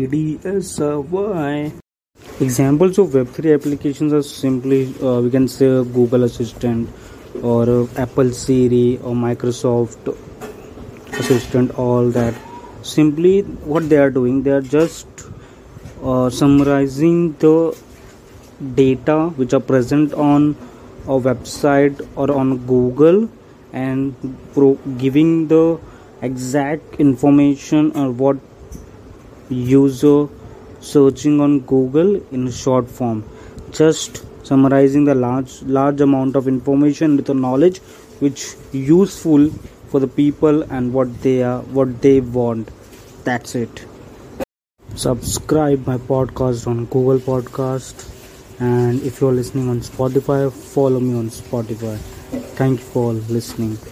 DDSRY. Examples of Web3 applications are simply we can say Google Assistant or Apple Siri or Microsoft Assistant, all that. Simply what they are doing, they are just summarizing the data which are present on a website or on Google and giving the exact information on what user searching on Google in short form, just summarizing the large amount of information with the knowledge which useful for the people and what they want. That's it. Subscribe my podcast on Google Podcast, and if you're listening on Spotify, follow me on Spotify. Thank you for listening.